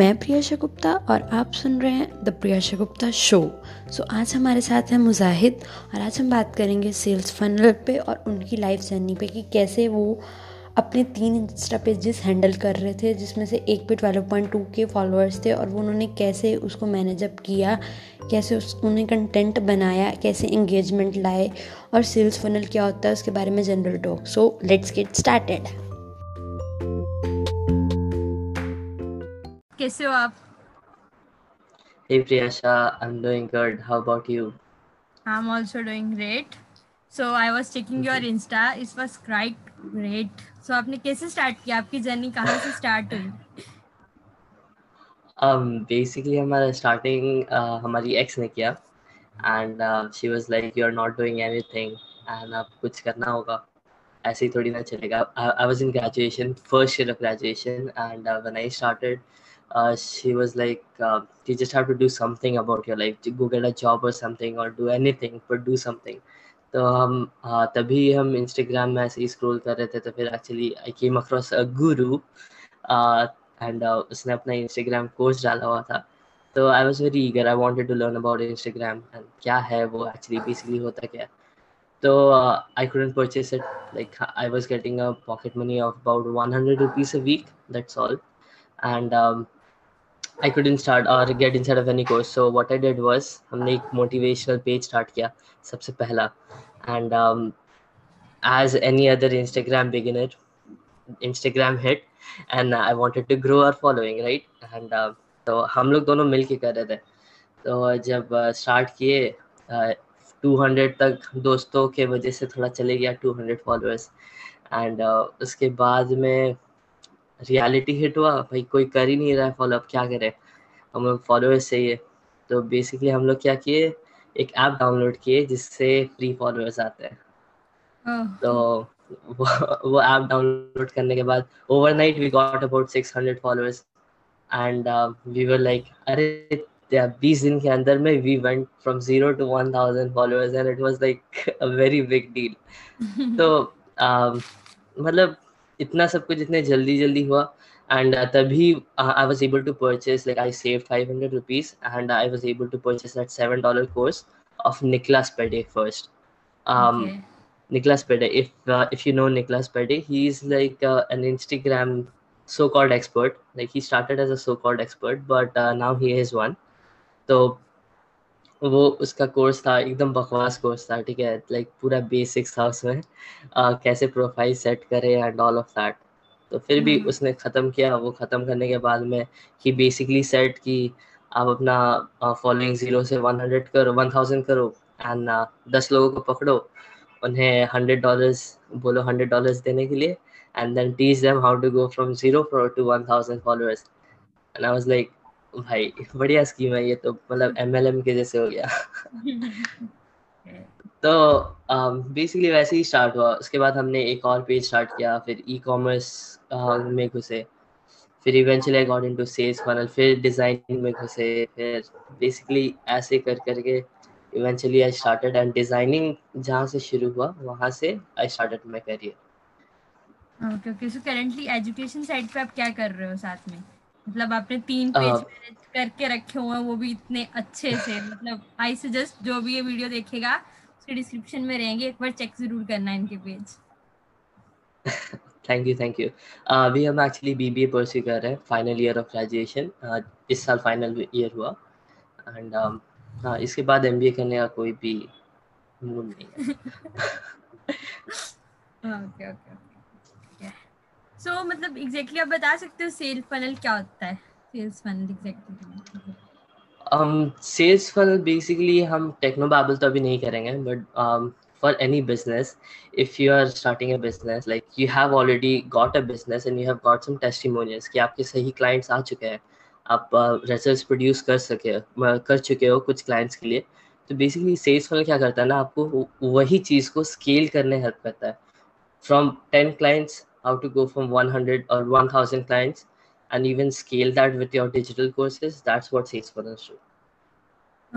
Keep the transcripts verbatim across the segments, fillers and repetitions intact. मैं प्रिया शगुप्ता और आप सुन रहे हैं the Priya Shagufta show. So आज हमारे साथ हैं मुजाहिद और आज हम बात करेंगे सेल्स फनल पे और उनकी लाइफ जर्नी पे कि कैसे वो अपने तीन इंस्टा पेजेस हैंडल कर रहे थे, जिसमें से एक पे बारह पॉइंट दो के फॉलोअर्स थे और वो उन्होंने कैसे उसको मैनेज अप किया, कैसे उस उन्हें कंटेंट बनाया, कैसे एंगेजमेंट लाए और सेल्स फनल क्या होता है उसके बारे में general talk. So let's get started. कैसे हो आप? Hey Priyasha, I'm doing good. How about you? I'm also doing great. So I was checking your Insta. It was quite great. So आपने कैसे स्टार्ट किया? आपकी जर्नी कहाँ से start हुई? Um basically हमारा starting uh, हमारी ex ने किया and uh, she was like you are not doing anything and आप कुछ करना होगा, ऐसे ही थोड़ी ना चलेगा. I, I was in graduation, first year of graduation and uh, when I started Uh, she was like, uh, you just have to do something about your life. Go get a job or something or do anything, but do something. तो हम तभी हम Instagram में ऐसे scroll कर रहे थे तो फिर actually I came across a Guru and उसने अपना इंस्टाग्राम कोर्स डाला हुआ था तो I was very eager, I wanted to learn about Instagram and क्या है वो एक्चुअली बेसिकली होता क्या है. तो I couldn't purchase it, like I was getting a pocket money of about one hundred rupees a week, that's all, and I couldn't start or get inside of any course. So what I did was, हमने एक motivational page start किया सबसे पहला and um, as any other Instagram beginner, Instagram hit and I wanted to grow our following, right? And uh, तो हम लोग दोनों मिल के कर रहे थे तो जब स्टार्ट uh, किए uh, दो सौ तक दोस्तों के वजह से थोड़ा चले गया दो सौ फॉलोअर्स एंड uh, उसके बाद में रियलिटी हिट हुआ, भाई कोई कर ही नहीं रहा है फॉलोअप, क्या करे, हम लोग फॉलोअर्स चाहिए. तो बेसिकली हम लोग क्या किए, एक ऐप डाउनलोड किए जिससे फ्री फॉलोअर्स आते हैं. तो वो वो ऐप डाउनलोड करने के बाद overnight we got about six hundred followers and we were like अरे बीस दिन के अंदर में we went from zero to one thousand followers and it was like a very big deal. तो मतलब इतना सब कुछ इतने जल्दी जल्दी हुआ एंड uh, तभी I was able to purchase, like I saved five hundred rupees and I was able to purchase that seven dollar course of Nicolas Pedre first. um Nicolas Pedre, if if you know Nicolas Pedre, he is like an Instagram so called expert, like he started as a so called expert but now he is one. तो वो उसका course था, एकदम बकवास course था, ठीक है, like पूरा बेसिक्स था उसमें, कैसे प्रोफाइल सेट करे एंड ऑल ऑफ दैट. तो फिर भी उसने ख़त्म किया. वो ख़त्म करने के बाद में ही बेसिकली सेट कि आप अपना फॉलोइंग ज़ीरो से वन हंड्रेड करो वन थाउजेंड करो एंड दस लोगों को पकड़ो, उन्हें हंड्रेड डॉलर्स बोलो हंड्रेड डॉलर्स देने के लिए and then teach them how to go from zero to one thousand followers. And I was like भाई बढ़िया स्कीम है ये, तो मतलब एमएलएम के जैसे हो गया. तो बेसिकली um, वैसे ही स्टार्ट हुआ. उसके बाद हमने एक और पेज स्टार्ट किया, फिर ई कॉमर्स uh, में घुसे, फिर eventually I got into sales funnel, फिर डिज़ाइनिंग में घुसे, फिर बेसिकली ऐसे कर करके eventually I started and designing जहाँ से शुरू हुआ वहाँ से I started my career. Okay okay, so currently education side पे आप क्या कर रहे हो साथ में? मतलब आपने तीन पेज मैनेज करके रखे हुए हैं वो भी इतने अच्छे से, मतलब आई सजेस्ट जो भी ये वीडियो देखेगा उसके डिस्क्रिप्शन में रहेंगे, एक बार चेक जरूर करना इनके page. Thank you thank you. अभी हम एक्चुअली बीबीए परस्यू कर रहे हैं, फाइनल ईयर ऑफ ग्रेजुएशन, इस साल फाइनल ईयर हुआ एंड um, हाँ इसके बाद एमबीए करने का कोई भी मूड नहीं है. Okay okay. So, मतलब exactly आप बता सकते हो सेल्स फनल क्या होता है? Sales funnel exactly. um, sales funnel basically हम टेक्नो बाबल तो अभी नहीं करेंगे but for any business, if you are starting a business, like you have already got a business and you have got some testimonials कि आपके सही clients आ चुके हैं, आप रिजल्ट्स uh, प्रोड्यूस कर सके कर चुके हो कुछ क्लाइंट्स के लिए. तो बेसिकली सेल्स फनल क्या करता है ना, आपको वही चीज़ को स्केल करने हेल्प करता है from ten clients. How to go from one hundred or one thousand clients and even scale that with your digital courses. That's what sales funnel do.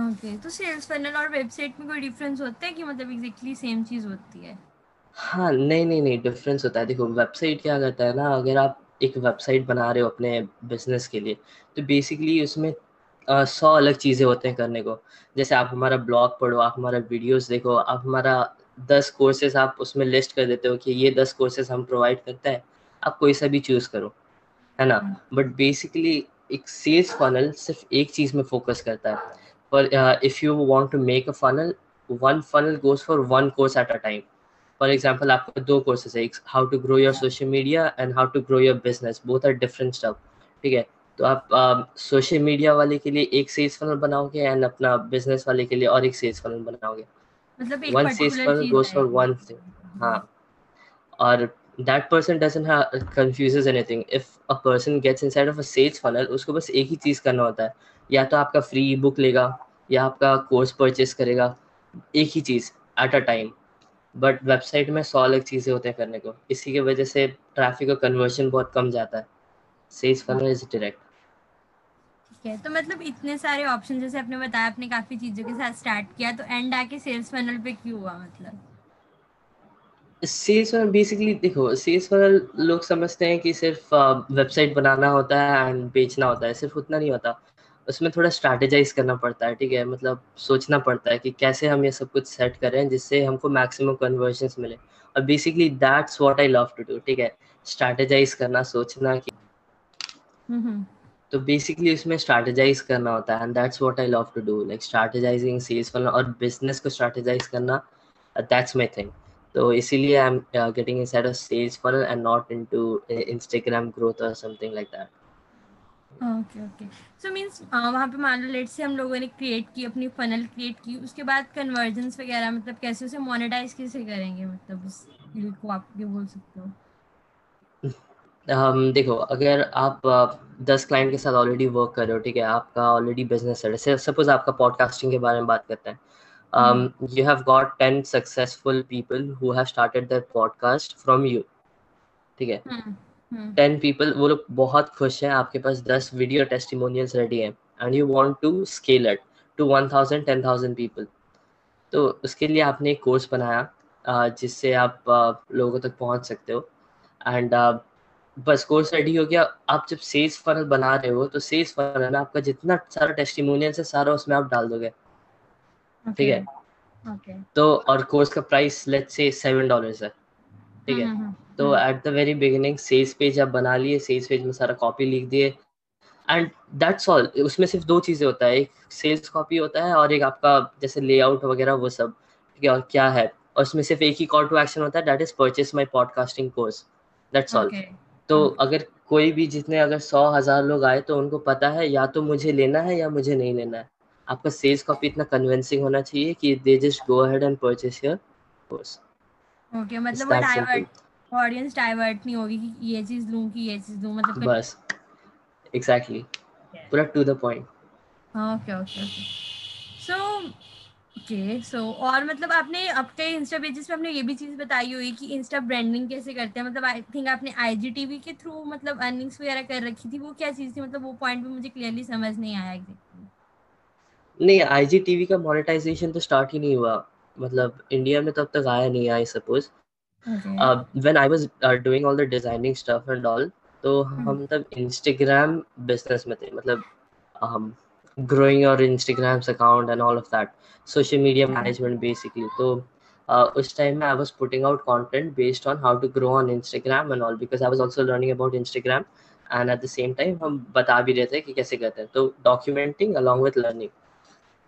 Okay, तो sales funnel और website में कोई difference होता है कि मतलब exactly same चीज़ होती है? हाँ नहीं नहीं नहीं difference होता है. देखो website क्या करता है ना, अगर आप एक वेबसाइट बना रहे हो अपने बिजनेस के लिए, तो बेसिकली उसमें सौ अलग चीज़ें होते हैं करने को। जैसे आप हमारा ब्लॉग पढ़ो, आप हमारा वीडियोस देखो, आप हमारा दस कोर्सेज आप उसमें लिस्ट कर देते हो कि ये दस कोर्सेज हम प्रोवाइड करते हैं, आप कोई सा भी चूज़ करो, है ना। बट बेसिकली एक सेल्स फनल सिर्फ एक चीज़ में फोकस करता है। For if you want to make a funnel, one funnel goes for one course at a time. For example आपका दो कोर्सेज है, एक how to grow your social media and how to grow your business, both are different stuff, ठीक है। तो आप social uh, media वाले के लिए एक सेल्स फनल बनाओगे एंड अपना बिजनेस वाले के लिए और एक सेल्स फनल बनाओगे, मतलब एक one sales funnel goes for one thing. हाँ, और that person doesn't have confuses anything. If a person gets inside of a sales funnel, उसको बस एक ही चीज़ करना होता है, या तो आपका free ebook लेगा या आपका course purchase करेगा, एक ही चीज़ at a time. But website में सौ अलग चीज़ें होते हैं करने को, इसी के वजह से traffic और conversion बहुत कम जाता है। Sales funnel is direct. ठीक है, तो मतलब इतने सारे options जैसे आपने बताया, आपने काफ़ी चीज़ों के साथ start किया, तो end आके sales funnel पे क्यों हुआ? मतलब सेल्स फनल बेसिकली देखो, सेल्स फनल लोग समझते हैं कि सिर्फ वेबसाइट uh, बनाना होता है एंड बेचना होता है, सिर्फ उतना नहीं होता, उसमें थोड़ा स्ट्रैटेजाइज करना पड़ता है, ठीक है। मतलब सोचना पड़ता है कि कैसे हम ये सब कुछ सेट करें जिससे हमको मैक्सिमम कन्वर्जन्स मिले, और basically that's what I love to do, ठीक है, स्ट्रैटेजाइज करना, सोचना कि mm-hmm. तो बेसिकली उसमें स्ट्रैटेजाइज करना होता है and that's what I love to do, like strategizing sales funnel और बिजनेस को स्ट्रैटेजाइज करना, दैट्स माई थिंग। तो इसीलिए I am getting inside of sales funnel and not into Instagram growth और something like that. Okay okay, so means वहां पे मान लो let's say हम लोगों ने क्रिएट की, अपनी फनल क्रिएट की, उसके बाद कन्वर्जन्स वगैरह, मतलब कैसे उसे मोनेटाइज कैसे करेंगे, मतलब उस रील को आप ये बोल सकते हो। um, देखो, अगर आप दस uh, क्लाइंट के साथ ऑलरेडी वर्क कर रहे हो, ठीक है, आपका ऑलरेडी बिजनेस है, सपोज आपका पॉडकास्टिंग के बारे में बात करते हैं, Um, you have got ten successful people who have started their podcast from you, ठीक है, ten people, वो लोग बहुत खुश हैं, आपके पास दस video testimonials ready हैं, and you want to scale it to one thousand, ten thousand people, तो उसके लिए आपने एक कोर्स बनाया जिससे आप लोगों तक पहुंच सकते हो, and uh, बस कोर्स रेडी हो गया। आप जब सेल्स फनल बना रहे हो तो सेल्स फनल में आपका जितना सारा टेस्टिमोनियल्स है सारा उसमें आप डाल दोगे, ठीक है, ओके। तो और कोर्स का price let's say seven dollars है, ठीक है। तो at the very beginning sales page आप बना लिए, सेल्स पेज में सारा कॉपी लिख दिए एंड दैट्स ऑल। उसमें सिर्फ दो चीज़ें होता है, एक सेल्स कॉपी होता है और एक आपका जैसे लेआउट वगैरह वो सब, ठीक है, और क्या है, और उसमें सिर्फ एक ही कॉल टू एक्शन होता है, that is purchase my podcasting course, that's all. तो अगर कोई भी जितने अगर सौ हज़ार लोग आए तो उनको पता है या तो मुझे लेना है या मुझे नहीं लेना है। आपका सेल्स कॉपी इतना कन्विंसिंग होना चाहिए कि they just go ahead and purchase your course. Okay, मतलब वो divert, audience divert नहीं होगी कि ये चीज़ लूँ कि ये चीज़ लूँ, मतलब बस, exactly, पूरा to the point. Okay, okay, okay. So, okay, so और मतलब आपने अपने इंस्टा पेजेस पे आपने ये भी चीज़ बताई हुई कि इंस्टा ब्रांडिंग कैसे करते हैं, मतलब आई थिंक आपने आई जी टी वी के थ्रू मतलब अर्निंग्स वगैरह कर रखी थी, वो क्या चीज़ थी, मतलब वो पॉइंट भी मुझे क्लियरली समझ नहीं आया। नहीं, आईजीटीवी का मोनेटाइजेशन तो स्टार्ट ही नहीं हुआ, मतलब इंडिया में तो अब तक आया नहीं, I suppose. When I was doing all the designing stuff and all, तो हम तब इंस्टाग्राम बिजनेस में थे, मतलब um, growing your Instagram's account and all of that, social media management basically। तो uh, उस टाइम में I was putting out content based on how to grow on Instagram and all, because I was also learning about Instagram and at the same time हम बता भी रहे थे कि कैसे करते हैं, तो डॉक्यूमेंटिंग अलॉन्ग विद लर्निंग।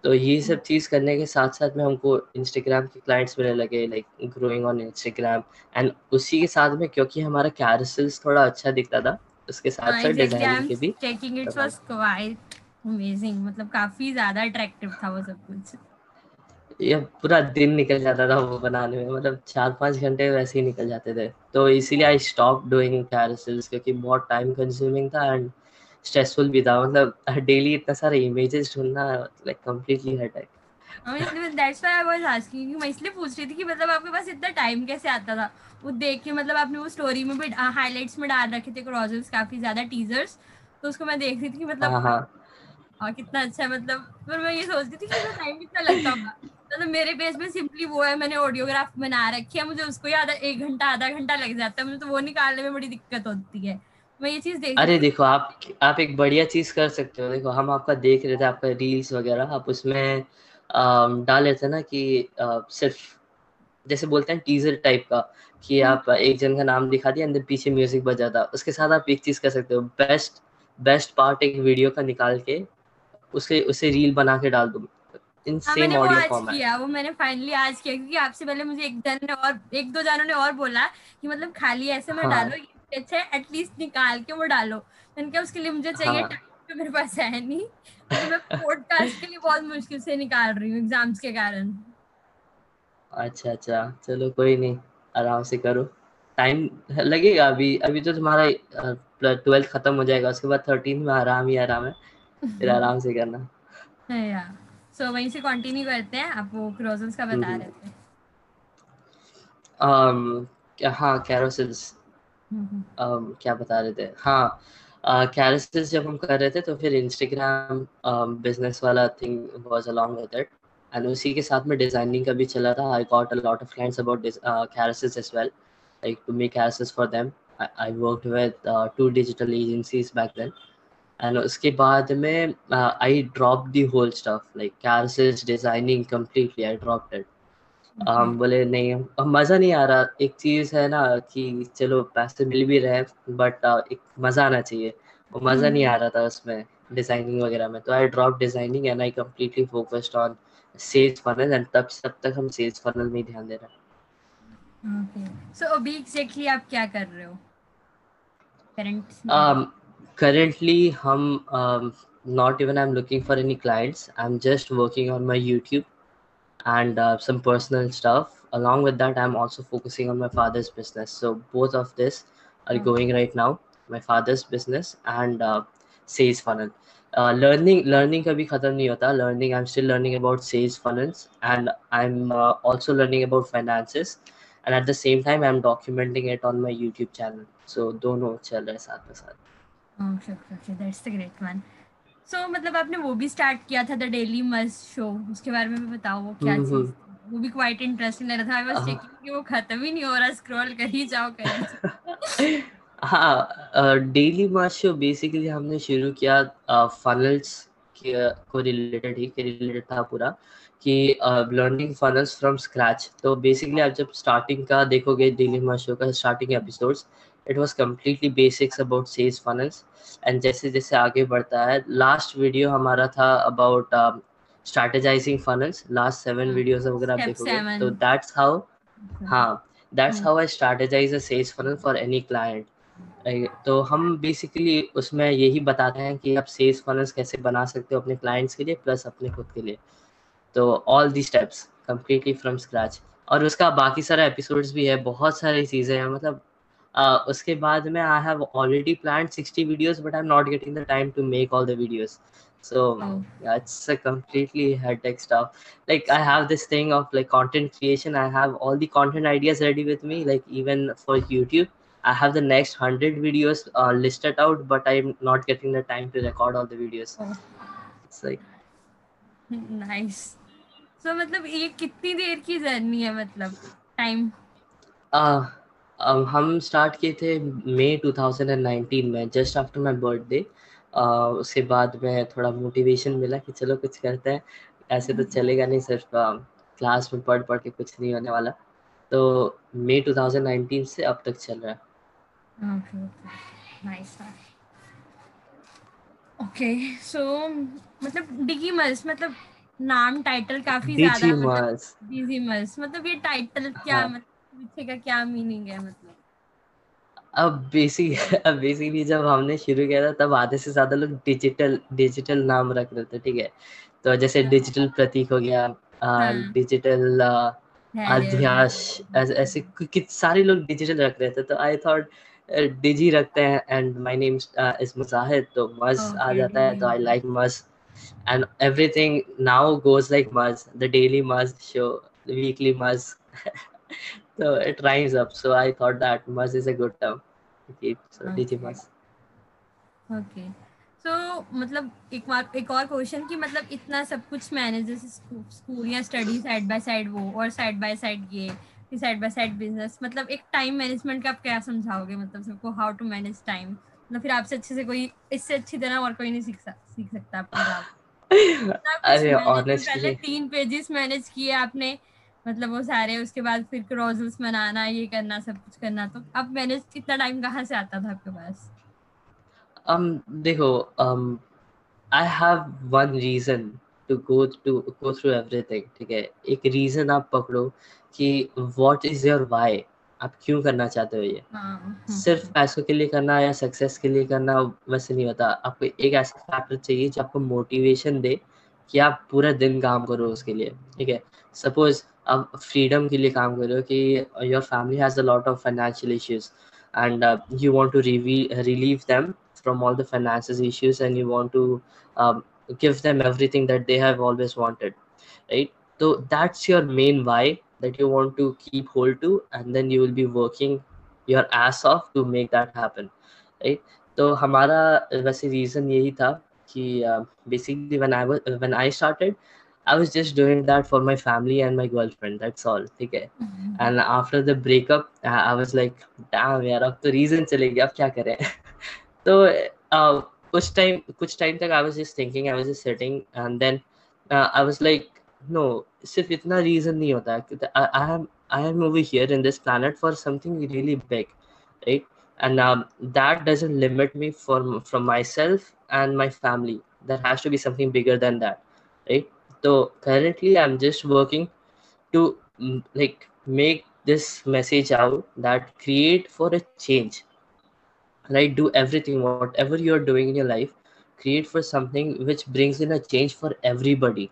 तो ये सब चीज़ करने के साथ साथ में हमको इंस्टाग्राम के क्लाइंट्स मिलने लगे, like growing on Instagram, and उसी के साथ में क्योंकि हमारा कैरसेल्स थोड़ा अच्छा दिखता था, उसके साथ साथ डिजाइनिंग के भी, taking it was quite amazing, मतलब काफी ज्यादा अट्रैक्टिव था वो सब कुछ। ये पूरा दिन निकल जाता था वो बनाने में, मतलब चार पाँच घंटे वैसे ही निकल जाते थे, तो इसीलिए आई स्टॉप डूइंग कैरसेल्स क्योंकि बहुत टाइम कंज्यूमिंग था एंड स्ट्रेसफुल भी था, मतलब डेली इतना सारे इमेजेस ढूंढना like completely headache. I mean that's why I was asking you, मैं इसलिए पूछ रही थी कि मतलब आपके पास इतना टाइम कैसे आता था वो देख के, मतलब आपने वो स्टोरी में भी हाइलाइट्स में डाल रखे थे क्रॉसेस, काफी ज्यादा टीजर्स, तो उसको मैं देख रही थी कि मतलब हां हां कितना अच्छा है, मतलब पर मैं ये सोचती थी कि इसमें टाइम कितना लगता होगा, मतलब मेरे पेज में सिंपली वो है, मैंने ऑडियोग्राफ बना रखी है, मुझे उसको आधा एक घंटा आधा घंटा लग जाता है, मुझे तो वो निकालने में बड़ी दिक्कत होती है, मैं ये चीज देख, अरे देखो आप आप एक बढ़िया चीज कर सकते हो। देखो हम आपका देख रहे थे, आपका रील्स वगैरह आप उसमें डाल रहे थे ना कि आ, सिर्फ जैसे बोलते हैं टीजर टाइप का कि आप एक जन का नाम दिखा दिया अंदर पीछे म्यूजिक बजा था। उसके साथ आप एक चीज कर सकते हो, बेस्ट बेस्ट पार्ट एक वीडियो का निकाल के उसके उसे रील बना के डाल दो। हाँ, मैंने वो आज किया, वो मैंने फाइनली आज किया क्योंकि आपसे पहले मुझे एक जन ने और एक दो जनों ने और बोला कि मतलब खाली ऐसे मत डालो, अच्छा एटलीस्ट निकाल के वो डालो। मैंने कहा उसके लिए मुझे चाहिए टाइम, तो मेरे पास है नहीं, तो मैं पॉडकास्ट के लिए बहुत मुश्किल से निकाल रही हूँ एग्जाम्स के कारण। अच्छा अच्छा चलो कोई नहीं, आराम से करो, टाइम लगेगा अभी। अभी तो तुम्हारा ट्वेल्थ खत्म हो जाएगा, उसके बाद थर्टीन में आराम ही आराम है, फिर आराम से करना है यार। सो वहीं से कंटिन्यू करते हैं। आप वो क्रोजल्स का बता रहे थे। um हाँ कैरोसेल्स um क्या बता रहे थे? हाँ कैरोसेल्स जब हम कर रहे थे तो फिर इंस्टाग्राम बिजनेस वाला thing was along with it and उसी के साथ में डिजाइनिंग का भी चला था। I got a lot of clients about carousels as well, like to make carousels for them. I worked with two digital agencies back then and उसके बाद में I drop the whole stuff like carousels designing completely. I drop it. बोले नहीं मज़ा नहीं आ रहा। एक चीज़ है ना कि चलो पैसे मिल भी रहे बट एक मज़ा आना चाहिए, वो मज़ा नहीं आ रहा था उसमें डिजाइनिंग वगैरह में। तो I drop designing and I completely focused on sales funnel and तब सब तक हम सेल्स फनल में ध्यान दे रहे हैं। ओके सो अभी एग्जैक्टली आप क्या कर रहे हो current? Currently, hum, um, not even I'm looking for any clients. I'm just working on my YouTube and uh, some personal stuff. Along with that, I'm also focusing on my father's business. So both of this are going right now. My father's business and uh, sales funnel. Uh, learning, learning ka bhi khatam nahi hota. Learning, I'm still learning about sales funnels and I'm uh, also learning about finances. And at the same time, I'm documenting it on my YouTube channel. So dono chal raha hai saath mein saath. Oh, sure, sure, that's the great one. So, मतलब आपने वो भी start किया था The Daily Must Show, उसके बारे में भी बताओ वो क्या चीज़? वो भी quite interesting लग रहा था। I was checking कि वो खत्म ही नहीं हो रहा, scroll कर ही जाओ कर। हाँ, Daily Must Show basically हमने शुरू किया funnels को related ही के related था पूरा कि learning funnels from scratch। तो basically आप जब starting का देखोगे Daily Must Show का starting episodes, it was completely basics about sales funnels and जैसे जैसे आगे बढ़ता है last video हमारा था about um, strategizing funnels, last seven videos अगर आप देखोगे तो that's how हाँ that's how I strategize a sales funnel for any client। तो हम basically उसमें यही बताते हैं कि आप sales funnels कैसे बना सकते हो अपने clients के लिए plus अपने खुद के लिए। तो all these steps completely from scratch और उसका बाकी सारा episodes भी है, बहुत सारी चीज़ें हैं। मतलब Uh, उसके बाद में I have already planned sixty videos but I'm not getting the time to make all the videos, so oh. yeah, it's a completely hectic stuff. Like I have this thing of like content creation. I have all the content ideas ready with me. Like even for YouTube, I have the next hundred videos uh, listed out, but I'm not getting the time to record all the videos. Oh. It's like nice. So मतलब ये कितनी देर की journey है मतलब time? Uh, Um, हम start किए थे मई दो हज़ार उन्नीस में, जस्ट आफ्टर माय बर्थडे। उसके बाद में थोड़ा मोटिवेशन मिला कि चलो कुछ करते हैं, ऐसे तो चलेगा नहीं सिर्फ uh, क्लास में पढ़ पढ़ के कुछ नहीं होने वाला। तो मई दो हज़ार उन्नीस से अब तक चल रहा है। नाइस। ओके सो मतलब डिजीमल्स, मतलब नाम टाइटल काफी ज्यादा डिजीमल्स डिजीमल्स मतलब ये टाइटल क्या हाँ. मतलब का क्या मीनिंग है? मतलब अब बेसिक अब बेसिकली जब हमने शुरू किया था तब आधे से ज्यादा लोग डिजिटल डिजिटल नाम रख रहे थे, ठीक है? तो जैसे डिजिटल प्रतीक हो गया, डिजिटल अध्याश, ऐसे कुछ सारे लोग डिजिटल रख रहे थे। तो आई थॉट डिजी रखते हैं and my name is Mujahid, तो मज आ जाता है, तो I like Muj and everything now goes like Muj, the daily Muj show, weekly Muj. So it rhymes up, so I thought that Muzz is a good term. Okay, so okay. D J Muzz. Okay, so मतलब एक बार एक और question कि मतलब इतना सब कुछ manage, जैसे स्कूल या स्टडी साइड बाय साइड वो और साइड बाय साइड ये फिर साइड बाय साइड बिजनेस, मतलब एक टाइम मैनेजमेंट का आप क्या समझाओगे मतलब सबको, हाउ टू मैनेज टाइम ना फिर आपसे अच्छे से कोई, इससे अच्छी तरह और कोई नहीं सीख सकता आपको। तीन पेजेस मैनेज किए आपने, मतलब वो सारे, उसके बाद फिर क्रॉसल्स बनाना, ये करना, सब कुछ करना, तो अब मैनेज कितना टाइम कहाँ से आता था आपके पास? um देखो um I have one reason to go to go through everything, ठीक है? एक रीजन आप पकड़ो कि what is your why, आप क्यों करना चाहते हो ये। हाँ, सिर्फ पैसों के लिए करना या सक्सेस के लिए करना वैसे नहीं होता। आपको एक ऐसा फैक्टर चाहिए जो आपको मोटिवेशन दे कि आप पूरा दिन काम करो उसके लिए, ठीक है? सपोज आप फ्रीडम के लिए काम करो कि your family has a lot of financial issues and you want to relieve them from all the finances issues and you want to um, give them everything that they have always wanted, right? So that's your main why that you want to keep hold to, and then you will be working your ass off to make that happen, right? So हमारा वैसे reason यही था कि uh, basically when I was uh, when I started I was just doing that for my family and my girlfriend, that's all, ठीक है? mm-hmm. And after the breakup I was like damn यार अब तो reason चले गया, अब क्या करें? तो uh, कुछ टाइम कुछ टाइम तक I was just thinking, I was just sitting and then I was like no, सिर्फ इतना रीजन नहीं होता है। I am I am over here in this planet for something really big, right? And that doesn't limit me for from myself and my family, there has to be something bigger than that, right? तो currently I am just working to like make this message out that create for a change, right? Do everything, whatever you are doing in your life, create for something which brings in a change for everybody,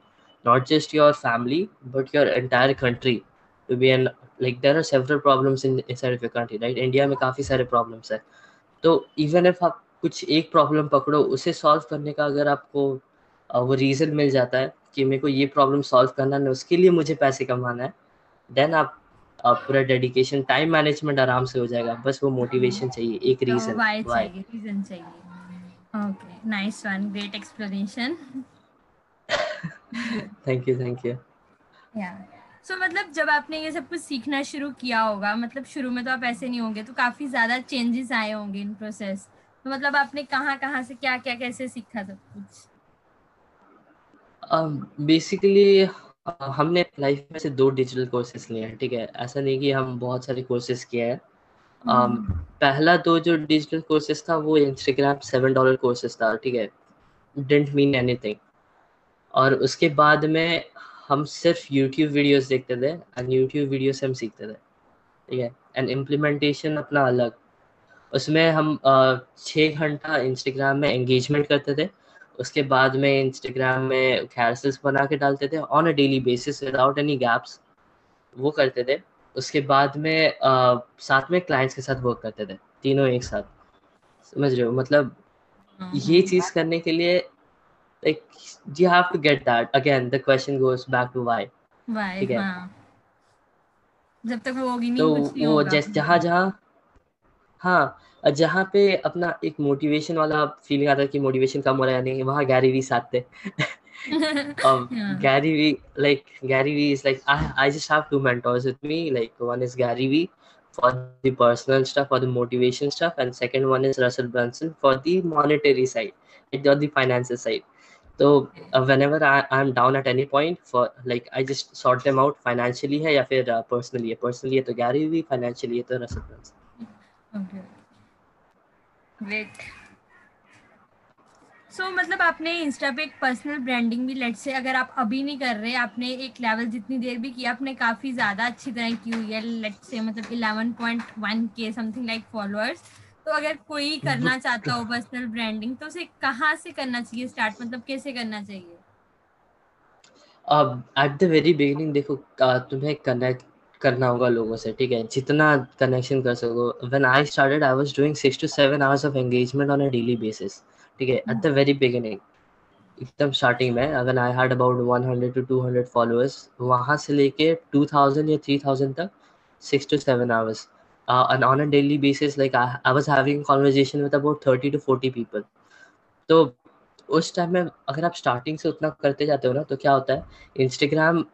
not just your family but your entire country to be an, like there are several problems in inside of your country, right? India mein काफी सारे problems है, तो even if आप कुछ एक problem पकड़ो उसे solve करने का अगर आपको वो reason मिल जाता है कि मेरे को ये problem solve करना है, उसके लिए मुझे पैसे कमाना है, then आप पूरा डेडिकेशन, टाइम मैनेजमेंट आराम से हो जाएगा। बस वो मोटिवेशन चाहिए, एक रीजन चाहिए, रीजन चाहिए। Okay, nice one, great explanation, thank you thank you. या सो मतलब जब आपने ये सब कुछ सीखना शुरू किया होगा, मतलब शुरू में तो आप ऐसे नहीं होंगे, तो काफी ज्यादा चेंजेस आए होंगे इन प्रोसेस, तो मतलब आपने कहां कहां से क्या क्या कैसे सीखा सब कुछ? बेसिकली Uh, हमने लाइफ में से दो डिजिटल कोर्सेज लिए हैं, ठीक है? ऐसा नहीं कि हम बहुत सारे कोर्सेज किए हैं। um, पहला तो जो डिजिटल कोर्सेज था वो इंस्टाग्राम सेवन डॉलर कोर्सेज था, ठीक है? Didn't mean anything. और उसके बाद में हम सिर्फ यूट्यूब वीडियोस देखते थे एंड यूट्यूब वीडियोस से हम सीखते थे, ठीक है? एंड इम्प्लीमेंटेशन अपना अलग, उसमें हम uh, छः घंटा इंस्टाग्राम में एंगेजमेंट करते थे, उसके बाद में इंस्टाग्राम में कैरसेल्स बना के डालते थे on a daily basis without any gaps, वो करते थे। उसके बाद में आ, साथ में क्लाइंट्स के साथ वर्क करते थे, तीनों एक साथ, समझ रहे हो? मतलब ये चीज़ करने के लिए like you have to get that, again the question goes back to why, ठीक है? जब तक वो होगी नहीं कुछ नहीं होगा। तो जहाँ जहाँ हाँ जहाँ पे अपना एक मोटिवेशन वाला फीलिंग आता है कि मोटिवेशन कम हो रहा है नहीं, वहाँ गैरी वी साथ थे। um, yeah. Gary V, like Gary V is like I, I just have two mentors with me. Like one is Gary V for the personal stuff, for the motivation stuff, and second one is Russell Brunson for the monetary side, or the finances side. So uh, whenever I am down at any point, for like I just sort them out financially है या फिर uh, personally है। Personally है तो Gary V, financially है तो Russell Brunson. Okay. Great. So, मतलब आपने इंस्टा पे एक पर्सनल ब्रांडिंग भी, लेट्स से अगर आप अभी नहीं कर रहे, आपने एक लेवल जितनी देर भी किया आपने काफ़ी ज़्यादा अच्छी तरह की हुई है, लेट्स से मतलब eleven point one K something like followers. तो अगर कोई करना चाहता हो पर्सनल ब्रांडिंग तो उसे कहाँ से करना चाहिए स्टार्ट, मतलब कैसे करना चाहिए? एट द वेरी बिगिनिंग देखो तुम्हें कनेक्ट करना होगा लोगों से, ठीक है? जितना कनेक्शन कर सको। When I started I was doing six to seven hours of engagement on a daily basis, ठीक है? एट द वेरी बिगिनिंग, एकदम स्टार्टिंग में when I had about one hundred to two hundred followers, वहां से लेके two thousand या three thousand तक six to seven hours and on a daily basis, like I was having conversation with about thirty to forty people. तो उस time में अगर आप स्टार्टिंग से उतना करते जाते हो ना, तो क्या होता है, इंस्टाग्राम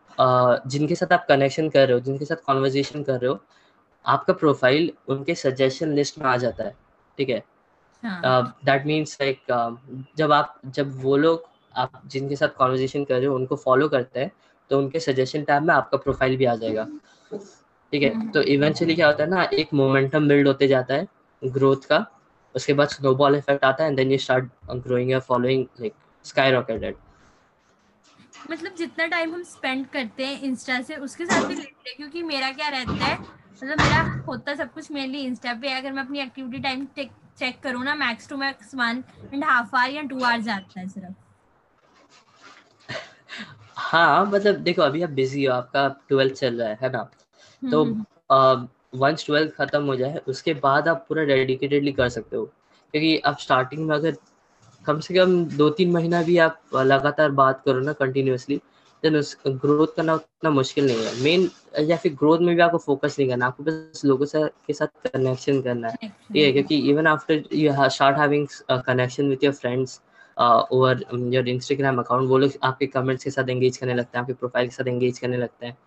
जिनके साथ आप कनेक्शन कर रहे हो, जिनके साथ कॉन्वर्जेशन कर रहे हो, आपका प्रोफाइल उनके सजेशन लिस्ट में आ जाता है, ठीक है? दैट मीन्स लाइक जब आप जब वो लोग आप जिनके साथ कॉन्वर्जेशन कर रहे हो उनको फॉलो करते हैं तो उनके सजेशन टैब में आपका प्रोफाइल भी आ जाएगा, ठीक है। तो इवेंचुअली क्या होता है ना, एक मोमेंटम बिल्ड होते जाता है ग्रोथ का, उसके बाद स्नोबॉल इफेक्ट आता है and then you start growing your following like skyrocketed. मतलब जितना टाइम हम स्पेंड करते हैं इंस्टा से उसके साथ भी रिलेटेड है, क्योंकि मेरा क्या रहता है, मतलब मेरा होता सब कुछ मेनली इंस्टा पे है। अगर मैं अपनी एक्टिविटी टाइम चेक करूँ ना, max to max one and half hour या टू आवर्स आता है सिर्फ। हाँ मतलब देखो अभी आप बिजी हो, आपका ट्वेल्थ चल रहा है, है ना, तो वंस ट्वेल्थ खत्म हो जाए उसके बाद आप पूरा डेडिकेटेडली कर सकते हो, क्योंकि आप स्टार्टिंग में अगर कम से कम दो तीन महीना भी आप लगातार बात करो ना कंटिन्यूसली, देन उस ग्रोथ करना उतना मुश्किल नहीं है। मेन या फिर ग्रोथ में भी आपको फोकस नहीं करना, आपको बस लोगों से के साथ कनेक्शन करना है, ठीक है, क्योंकि even after you start having connection with your friends और योर इंस्टाग्राम अकाउंट, वो लोग आपके कमेंट्स के साथ एंगेज करने लगते हैं, आपके प्रोफाइल के साथ एंगेज करने लगते हैं,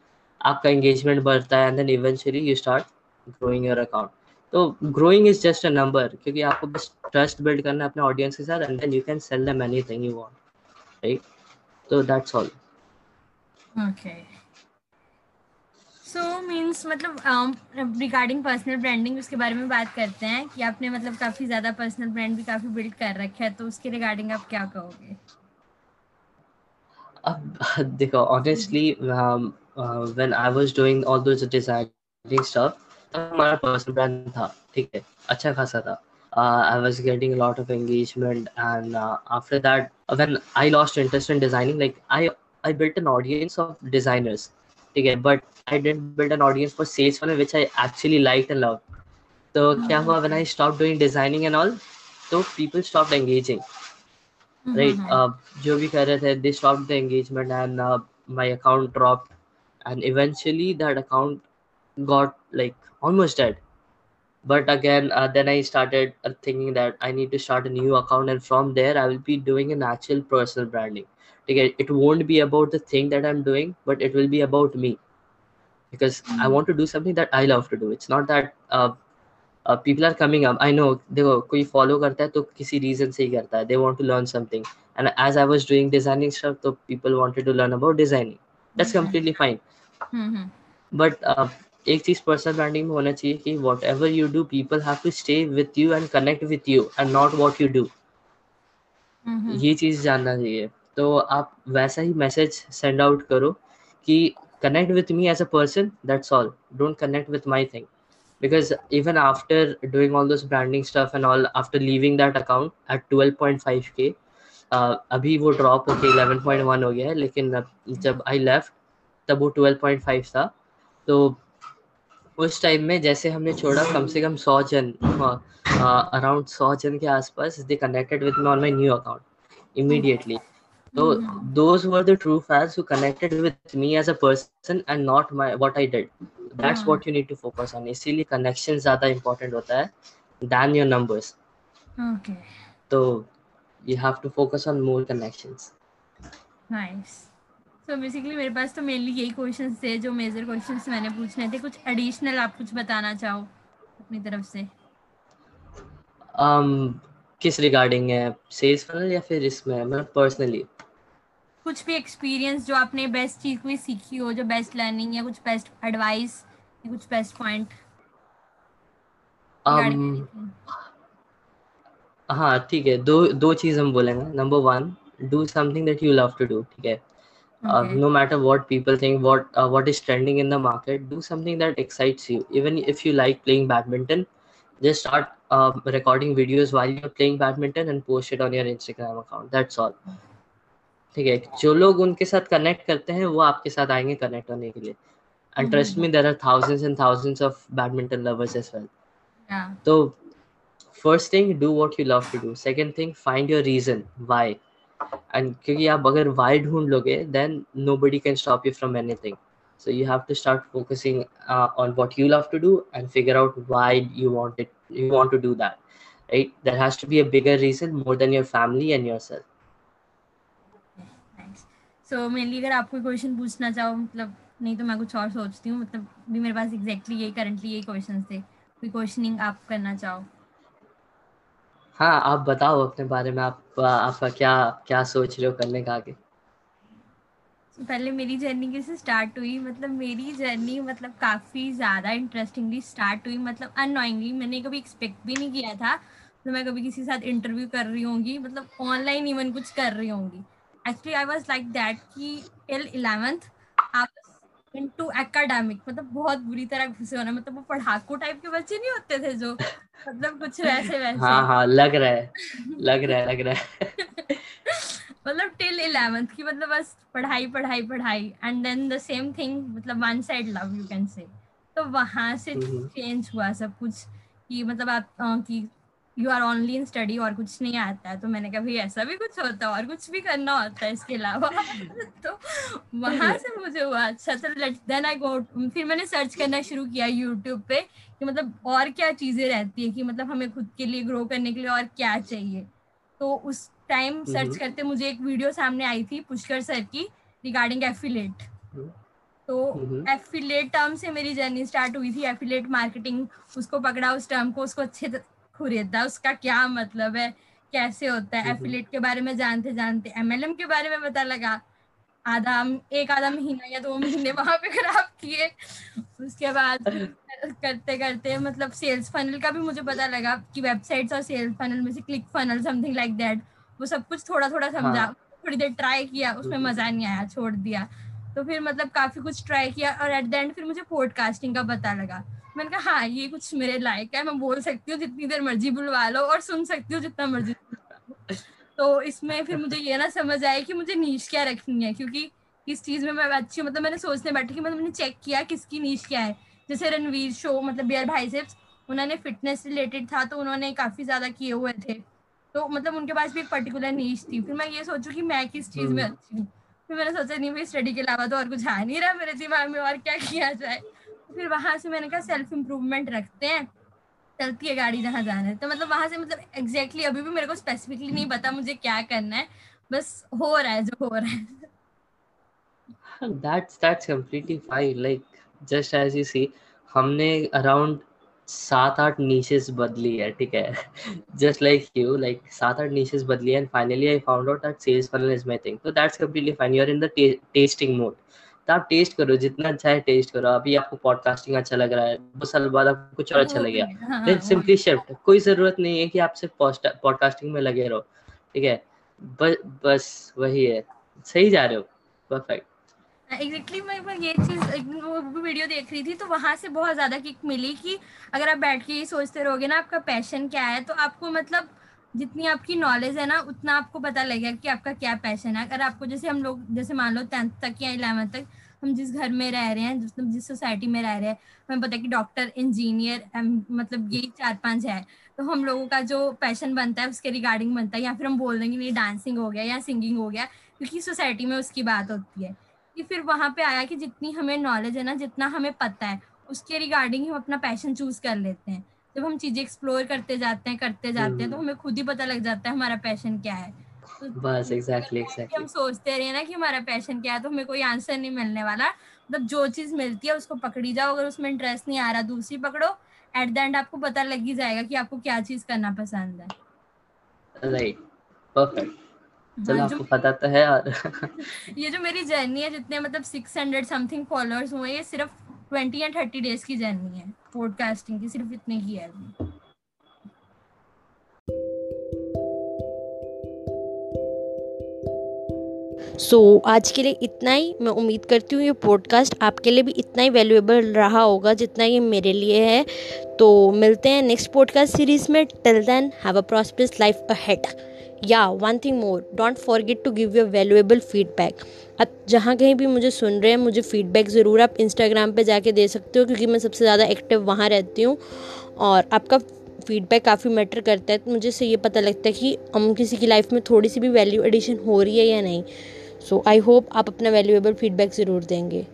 आपका एंगेजमेंट बढ़ता है and then eventually you start growing your account. तो growing is just a number, क्योंकि आपको बस ट्रस्ट बिल्ड करना है अपने ऑडियंस के साथ and then you can sell them anything you want, right. तो that's all. Okay so means मतलब रिगार्डिंग पर्सनल ब्रांडिंग उसके बारे में बात करते हैं कि आपने मतलब काफी ज्यादा पर्सनल ब्रांड भी काफी बिल्ड कर रखा है, तो उसके रिगार्डिंग आप क्या कहोगे? अब देखो honestly when I was doing all those designing stuff हमारा पर्सनल ब्रांड था, ठीक है, अच्छा खासा था। I was getting lot of engagement and after that when I lost interest in designing like I I built an audience of designers, ठीक है, but I didn't build an audience for salesman which I actually like and love. तो क्या हुआ when I stop doing designing and all, तो people stop engaging, right, जो भी कर रहे थे they stop the engagement and my account drop and eventually that account got like almost dead, but again uh, then I started uh, thinking that I need to start a new account and from there I will be doing an actual personal branding. Okay, it won't be about the thing that I'm doing, but it will be about me, because mm-hmm. I want to do something that I love to do. It's not that uh, uh, people are coming up, I know देखो कोई follow करता है तो किसी reason से ही करता है, they want to learn something, and as I was doing designing stuff so people wanted to learn about designing, that's mm-hmm. completely fine mm-hmm. but uh, एक चीज पर्सनल ब्रांडिंग में होना चाहिए कि whatever you do people have to stay with you and connect with you and not what you do, ये चीज जानना चाहिए। तो आप वैसा ही मैसेज सेंड आउट करो कि connect with me as a person, that's all, don't connect with my thing, because even after doing all those branding stuff and all after leaving that account at twelve point five K, अभी वो drop होके eleven point one हो गया है, लेकिन जब I left तब वो ट्वेल्व पॉइंट फाइव था। तो उस टाइम में जैसे हमने छोड़ा कम से कम सौ जन अराउंड सौ जन के आसपास they connected with me on my new account immediately. तो those were the true fans who connected with me as a person and not my what I did, that's what you need to focus on. इसीलिए connection ज्यादा important होता है than your numbers. Okay तो you have to focus on more connections. Nice. तो basically मेरे पास तो mainly यही क्वेश्चंस थे जो मेजर क्वेश्चंस मैंने पूछने थे। कुछ एडिशनल आप कुछ बताना चाहो अपनी तरफ से? um, किस रिगार्डिंग है, सेल्स फनल या फिर इसमें मतलब पर्सनली कुछ भी एक्सपीरियंस जो आपने बेस्ट चीज कोई सीखी हो, जो बेस्ट लर्निंग या कुछ बेस्ट एडवाइस या कुछ बेस्ट पॉइंट? um, हाँ ठीक है, दो दो चीज हम बोलेंगे। Number one, do something that you love to do, ठीक है, Uh, okay. no matter what people think, what uh, what is trending in the market, do something that excites you. Even if you like playing badminton, just start uh, recording videos while you're playing badminton and post it on your Instagram account. That's all. ठीक है, जो लोग उनके साथ connect करते हैं वो आपके साथ आएंगे कनेक्ट होने के लिए। And trust me, there are thousands and thousands of badminton lovers as well. Yeah. तो first thing, do what you love to do. Second thing, find your reason why. And क्योंकि आप अगर वाई ढूंढ लोगे then nobody can stop you from anything. So you have to start focusing uh, on what you love to do and figure out why you want it. You want to do that, right? There has to be a bigger reason more than your family and yourself. Thanks. So mainly अगर आपको question पूछना चाहो, मतलब नहीं तो मैं कुछ और सोचती हूँ, मतलब भी मेरे पास exactly यही currently यही questions थे, कोई questioning आप करना चाहो? हाँ आप बताओ अपने बारे में, आप आपका क्या क्या सोच रहे हो करने का आगे? so, पहले मेरी जर्नी कैसे स्टार्ट हुई, मतलब मेरी जर्नी मतलब काफ़ी ज़्यादा इंटरेस्टिंगली स्टार्ट हुई, मतलब अननोइंगली। मैंने कभी एक्सपेक्ट भी नहीं किया था तो मैं कभी किसी के साथ इंटरव्यू कर रही होंगी, मतलब ऑनलाइन इवन कुछ कर रही होंगी। Actually I was like that कि टिल इलेवेंथ आप इनटू एकेडमिक, मतलब बहुत बुरी तरह घुसे होना, मतलब वो पढ़ाकू टाइप के बच्चे नहीं होते थे जो मतलब कुछ वैसे वैसे। हाँ हाँ लग रहा है लग रहा है लग रहा है मतलब टिल इलेवेंथ की मतलब बस पढ़ाई पढ़ाई पढ़ाई and then the same thing, मतलब one side love you can say. तो वहाँ से चेंज हुआ सब कुछ कि मतलब आप कि you are only in study और कुछ नहीं आता है। तो मैंने कहा भाई ऐसा भी कुछ होता है और कुछ भी करना होता है इसके अलावा तो वहाँ से मुझे हुआ अच्छा तो लेट्स देन आई गो। फिर मैंने सर्च करना शुरू किया यूट्यूब पे कि मतलब और क्या चीज़ें रहती है कि मतलब हमें खुद के लिए ग्रो करने के लिए और क्या चाहिए। तो उस टाइम सर्च करते मुझे एक वीडियो सामने आई थी पुष्कर सर की रिगार्डिंग एफिलेट। तो एफिलेट टर्म से मेरी जर्नी स्टार्ट हुई थी। एफिलेट मार्केटिंग, उसको पकड़ा उस टर्म को, उसको अच्छे खुरेदा उसका क्या मतलब है, कैसे होता है। एफिलेट के बारे में जानते जानते एमएलएम के बारे में पता लगा। आधा एक आधा महीना या दो महीने वहाँ पे खराब किए। उसके बाद करते करते मतलब सेल्स फनल का भी मुझे पता लगा कि वेबसाइट्स और सेल्स फनल में से click funnel something like that, वो सब कुछ थोड़ा थोड़ा समझा। हाँ। थोड़ी देर ट्राई किया, उसमें मजा नहीं आया, छोड़ दिया। तो फिर मतलब काफी कुछ ट्राई किया और एट द एंड फिर मुझे पॉडकास्टिंग का पता लगा। मैंने कहा हाँ ये कुछ मेरे लायक है, मैं बोल सकती हूँ जितनी देर मर्जी बुलवा लो और सुन सकती हूँ जितना मर्जी। तो इसमें फिर मुझे ये ना समझ आया कि मुझे नीश क्या रखनी है, क्योंकि इस चीज़ में मैं अच्छी हूँ। मतलब मैंने सोचने बैठी कि मतलब मैंने चेक किया किसकी नीश क्या है। जैसे रणवीर शो मतलब बेयर बाइसेप्स, उन्होंने फिटनेस रिलेटेड था तो उन्होंने काफ़ी ज़्यादा किए हुए थे, तो मतलब उनके पास भी एक पर्टिकुलर नीश थी। फिर मैं ये सोचूँ कि मैं किस चीज़ में अच्छी हूँ। फिर मैंने सोचा नहीं भाई स्टडी के अलावा तो और कुछ आ नहीं रहा मेरे दिमाग में, और क्या किया जाए। फिर वहाँ से मैंने कहा सेल्फ इम्प्रूवमेंट रखते हैं, चलती है गाड़ी जहाँ जाना है। तो मतलब वहाँ से मतलब एग्जैक्टली exactly अभी भी मेरे को स्पेसिफिकली नहीं पता मुझे क्या करना है, बस हो रहा है जो हो रहा है। That's that's completely fine, like just as you see हमने अराउंड सात आठ नीशेस बदली है, ठीक है, जस्ट लाइक यू, लाइक सात आठ नीशेस बदली है and finally I found out that sales funnel is my thing. तो that's completely fine, you are in the testing mode. तो आप टेस्ट करो, जितना अच्छा है टेस्ट करो। अभी आपको पॉडकास्टिंग अच्छा लग रहा है, दो साल बाद आपको कुछ और अच्छा लगेगा, देन सिंपली शिफ्ट। कोई जरूरत नहीं है कि आप सिर्फ पॉडकास्टिंग में लगे रहो, ठीक है, बस बस वही है, सही जा रहे हो, परफेक्ट। एग्जैक्टली exactly, मैं ये चीज़ एक दिन वो वीडियो देख रही थी तो वहाँ से बहुत ज़्यादा किक मिली कि अगर आप बैठ के ये सोचते रहोगे ना आपका पैशन क्या है, तो आपको मतलब जितनी आपकी नॉलेज है ना उतना आपको पता लगेगा कि आपका क्या पैशन है। अगर आपको जैसे हम लोग जैसे मान लो टेंथ तक या इलेवेंथ तक हम जिस घर में रह रहे हैं, मतलब जिस सोसाइटी में रह रहे हैं, हमें पता है कि डॉक्टर इंजीनियर मतलब ये चार पांच है, तो हम लोगों का जो पैशन बनता है उसके रिगार्डिंग बनता है। या फिर हम बोल देंगे नहीं डांसिंग हो गया या सिंगिंग हो गया, क्योंकि सोसाइटी में उसकी बात होती है। कि फिर वहाँ पे आया कि जितनी हमें नॉलेज है ना, जितना हमें पता है उसके रिगार्डिंग हम अपना पैशन चूज कर लेते हैं। जब हम चीजें एक्सप्लोर करते जाते हैं करते जाते हैं तो हमें खुद ही पता लग जाता है हमारा पैशन क्या है। तो बस एग्जैक्टली एग्जैक्टली हम सोचते रहे ना कि हमारा पैशन क्या है तो हमें कोई आंसर नहीं मिलने वाला। मतलब जो चीज़ मिलती है उसको पकड़ी जाओ, अगर उसमें इंटरेस्ट नहीं आ रहा दूसरी पकड़ो, एट द एंड आपको पता लग ही जाएगा कि आपको क्या चीज़ करना पसंद है। राइट, परफेक्ट, चलो आपको पता तो है। और ये जो मेरी जर्नी है, जितने मतलब सिक्स हंड्रेड समथिंग फॉलोअर्स हुए, ये सिर्फ ट्वेंटी या थर्टी डेज की जर्नी है पॉडकास्टिंग की, सिर्फ इतने की है। सो so, आज के लिए इतना ही। मैं उम्मीद करती हूँ ये पॉडकास्ट आपके लिए भी इतना ही वैल्यूएबल रहा होगा जितना ये मेरे लिए है। तो मिलते हैं नेक्स्ट पॉडकास्ट सीरीज में। Till then have a prosperous life ahead. या one thing more, don't forget to give your valuable feedback. अब जहाँ कहीं भी मुझे सुन रहे हैं, मुझे फीडबैक ज़रूर आप इंस्टाग्राम पे जाके दे सकते हो, क्योंकि मैं सबसे ज़्यादा एक्टिव वहाँ रहती हूँ और आपका फीडबैक काफ़ी मैटर करता है। तो मुझे से ये पता लगता है कि हम किसी की लाइफ में थोड़ी सी भी वैल्यू एडिशन हो रही है या नहीं। सो आई होप आप अपना वैल्यूएबल फीडबैक ज़रूर देंगे।